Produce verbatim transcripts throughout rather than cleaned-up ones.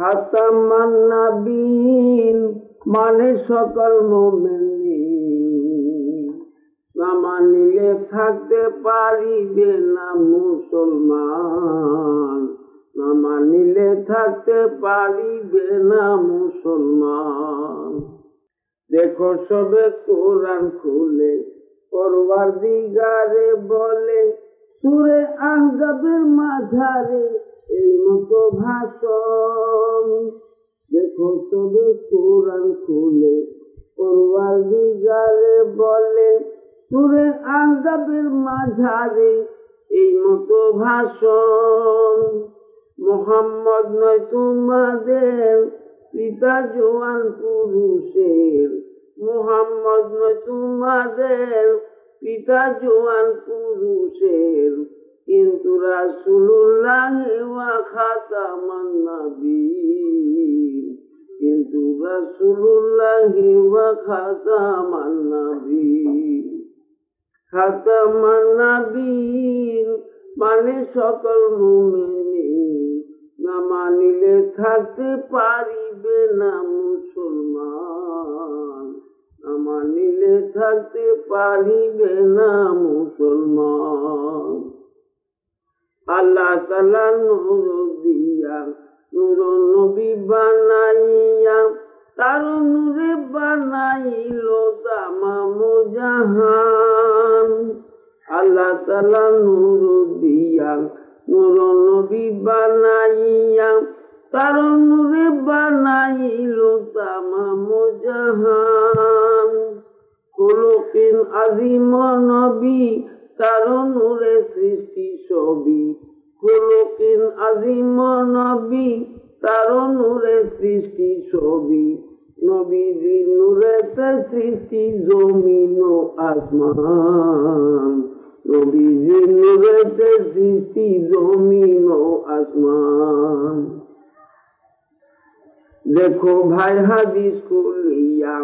খাতামান্নাবিয়ীন মানে সকল মুমিন, না মানিলে থাকতে পারিবে না মুসলমান, না মানিলে থাকতে পারিবে না মুসলমান। দেখো সবে কোরআন খুলে পরওয়ারদিগারে বলে, সূরা আহযাবের মাঝারে এই মতো ভাষণ। দেখো তবে কোরআন খুলে পরওয়ারদিগারে বলে, সূরা আহযাবের মাঝারে এই মতো ভাষণ। মোহাম্মদ নয় তোমাদের পিতা জোয়ান পুরুষের, মোহাম্মদ নয় তোমাদের পিতা জোয়ান পুরুষের, কিন্তু রাসূলুল্লাহ ওয়া খাতামান্নাবিয়ীন, কিন্তু রাসূলুল্লাহ ওয়া খাতামান্নাবিয়ীন। খাতামান্নাবিয়ীন মানে সকল মুমিন, না মানিলে থাকতে পারিবে না মুসলমান, না মানিলে থাকতে পারিবে না মুসলমান। আল্লাহ তাআলা নূর দিয়া নূর নবী বানাইয়া, তার নূরে বানাইল তামাম জাহান। আল্লাহ তাআলা নূর দিয়া নূর নবী বানাইয়া, তার নূরে বানাইল তামাম জাহান। খুলুকিন আযীম নবী, তার নূরে সৃষ্টি সবই। খুলুকিন আযীম নবী, তার নূরে সৃষ্টি সবই। নবীজি নূরেতে সৃষ্টি জমিন ও আসমান, নবীজি নূরেতে সৃষ্টি জমিন ও আসমান। দেখো ভাই হাদিস খুলিয়া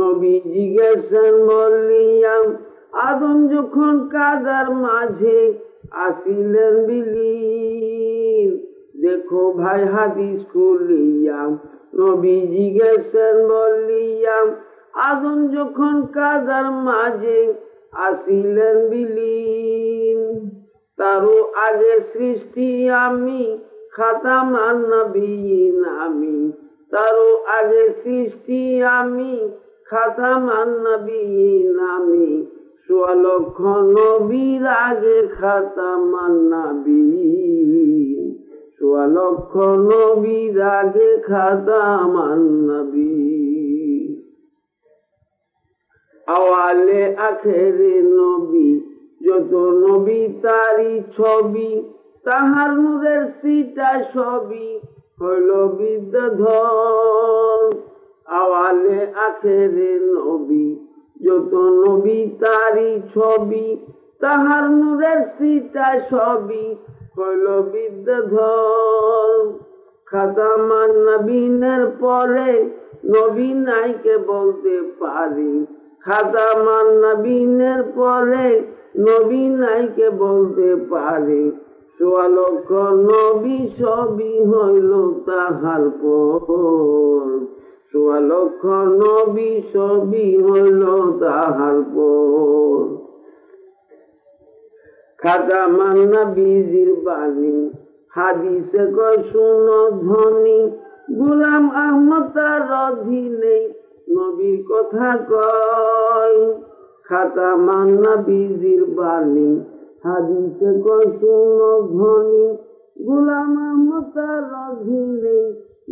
নবীজি গেছেন বলিয়া, আদম যখন কাদার মাঝে আসিলেন বিলীন। দেখো ভাই হাদিস খুলিয়া নবীজি গেছেন বলিয়া, আদম যখন কাদার মাঝে আসিলেন বিলীন। তারও আগে সৃষ্টি আমি খাতামান্নাবিয়ীন আমি, তারও আগে সৃষ্টি আমি খাতামান্নাবিয়ীন আমি। সোয়া লক্ষ নবীর আগে খাতামান্নাবিয়ীন, সোয়া লক্ষ নবীর আগে খাতামান্নাবিয়ীন। আওয়ালে আখেরে নবী, যত নবী তারি ছবি, তাহার নূরের সিটা ছবি হইল বিদ্যাধর। আওয়ালে আখেরে নবী, যত নবী তারি ছবি, তাহার নূরের সিটা ছবি হইল বিদ্যাধর। খাতামান্নাবিয়ীনের পরে নবী নাইকে বলতে পারি, খাতামান্নাবিয়ীনের পরে নবী নাইকে বলতে পারি। সোয়া লক্ষ নবী সবই হইল তাহার পর, সোয়া লক্ষ নবী সবই হইল তাহার পর। খাতামান্নাবিয়ীর বাণী হাদিসে কয় শুনো ধ্বনি, গোলাম আহমদ তার অধীনে নবীর কথা কয়। খাতামান্নাবিয়ীর বাণী হাদিসে কয় শুনো ধ্বনি, গোলাম আহমদ তার অধীনে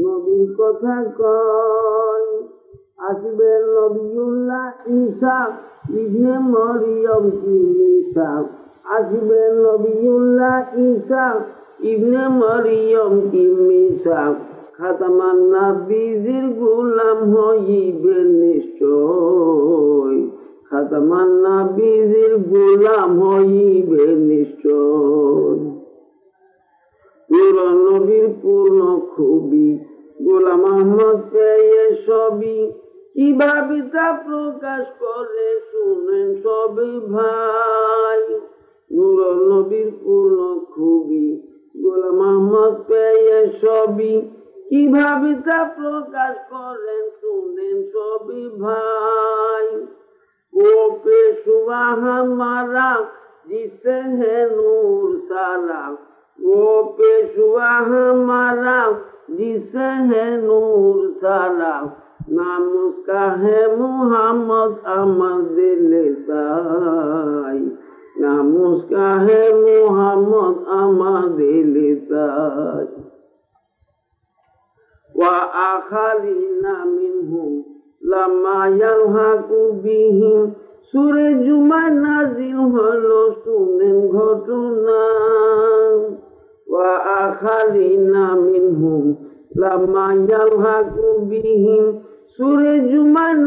নবীর কথা কয়। আসবে নবিউল্লাহ ঈসা ইবনে মরিয়ম কি ঈসা, আসবে নবিউল্লাহ ঈসা ইবনে মরিয়ম কি ঈসা। খাতামান্নাবিয়ীর গোলাম হইবে নিশ্চয়, খাতামান্নাবিয়ীর গোলাম হইবে নিশ্চয়। পুরন নবীর পূর্ণ খুবই গোলাম আহমদ পেয়ে সবই, কিভাবে তা প্রকাশ করে শুনেন সবে ভাই। পুরন নবীর পূর্ণ খুবই গোলাম আহমদ পেয়ে সবই, কিভাবে তা প্রকাশ করেন শুনেন সবই ভাই। ও পেশুয়া হামারা জিসে হে নূর সারা, ও পেশুয়া হামারা জিসে হে নূর সারা, নাম উসকা হে মুহাম্মদ আমার দিলে তাই, নাম উসকা হে মুহাম্মদ আমার দিলে তাই। সূরা জুমা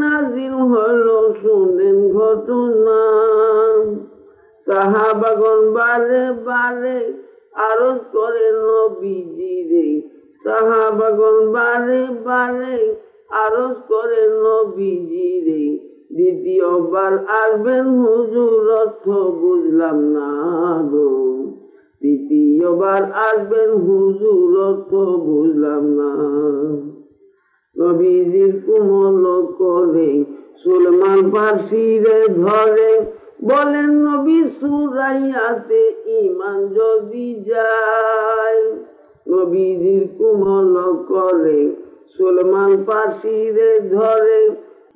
নাজিল হলো শুনেন ঘটনা। সাহাবাগণ বারে বারে আরজ করে নবীজিরে, সাহাবাগণ বারে বারে আরজ করে নবীজিরে, দ্বিতীয়বার আসবেন হুজুর অর্থ বুঝলাম না গো, দ্বিতীয়বার আসবেন হুজুর অর্থ বুঝলাম না। নবীজির কোমল করে সালমান পার্শীরে ধরে, বলেন নবী সুরাইয়াতে ইমান যদি যায়। নবীজির কোমল করে সালমান পার্শীরে ধরে,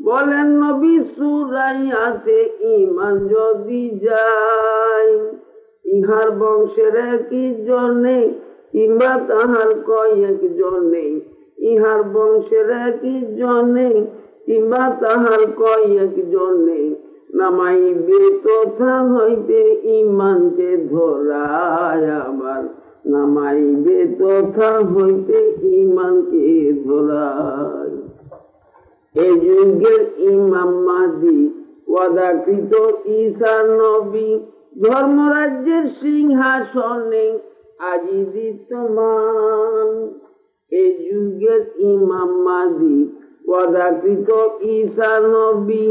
বলেন নবী সুরাইয়াতে ইমান যদি যায়। ইহার বংশের একই জনে কিংবা তাহার কয়েক জনে, ইহার বংশের একই জনে কিংবা তাহার কয়েক জনে, নামাইবে তথা হইতে ইমানকে ধরায়, আবার নামাইবে তথা হইতে ইমানকে ধরায়। এই যুগের ইমাম মাহদী ওয়াদাকৃত ঈসা নবী, ধর্মরাজ্যের সিংহাসনে আজি বিরাজমান। এই যুগের ইমাম মাহদী ওয়াদাকৃত ঈসা নবী,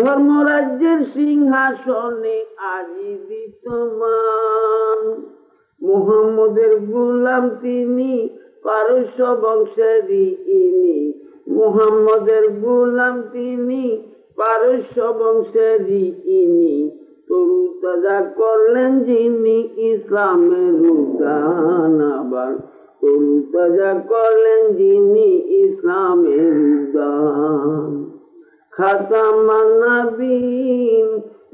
ধর্মরাজ্যের সিংহাসনে আজি বিরাজমান। মুহাম্মদের গোলাম তিনি, পারস্য বংশেরই ইনি, মুহাম্মদের গোলাম তিনি, পারস্য বংশেরই ইনি, তরু তাজা করলেন যিনি ইসলামের উদ্যান, আবার তরু তাজা করলেন যিনি ইসলামের উদ্যান। খাতামান্নাবিয়ীন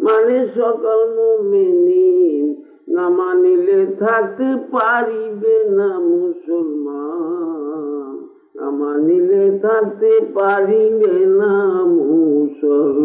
মানে সকল মুমিনীন, না মানিলে থাকতে পারিবে না মুসলমান, না মানিলে থাকতে পারিবে না মুসলমান।